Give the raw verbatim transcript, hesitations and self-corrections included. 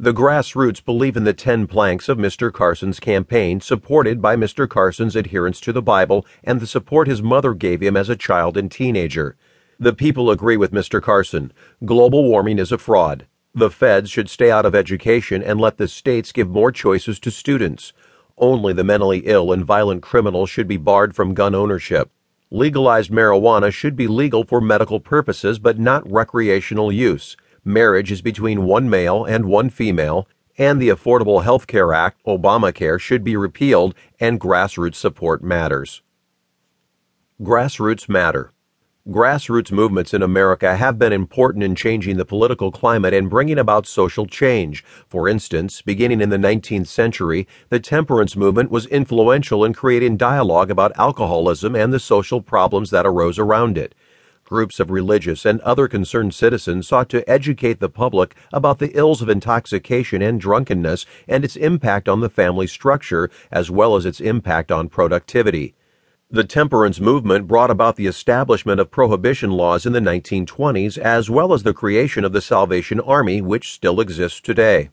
The grassroots believe in the ten planks of Mister Carson's campaign, supported by Mister Carson's adherence to the Bible and the support his mother gave him as a child and teenager. The people agree with Mister Carson. Global warming is a fraud. The feds should stay out of education and let the states give more choices to students. Only the mentally ill and violent criminals should be barred from gun ownership. Legalized marijuana should be legal for medical purposes but not recreational use. Marriage is between one male and one female, and the Affordable Health Care Act, Obamacare, should be repealed, and grassroots support matters. Grassroots matter. Grassroots movements in America have been important in changing the political climate and bringing about social change. For instance, beginning in the nineteenth century, the temperance movement was influential in creating dialogue about alcoholism and the social problems that arose around it. Groups of religious and other concerned citizens sought to educate the public about the ills of intoxication and drunkenness and its impact on the family structure, as well as its impact on productivity. The temperance movement brought about the establishment of prohibition laws in the nineteen twenties, as well as the creation of the Salvation Army, which still exists today.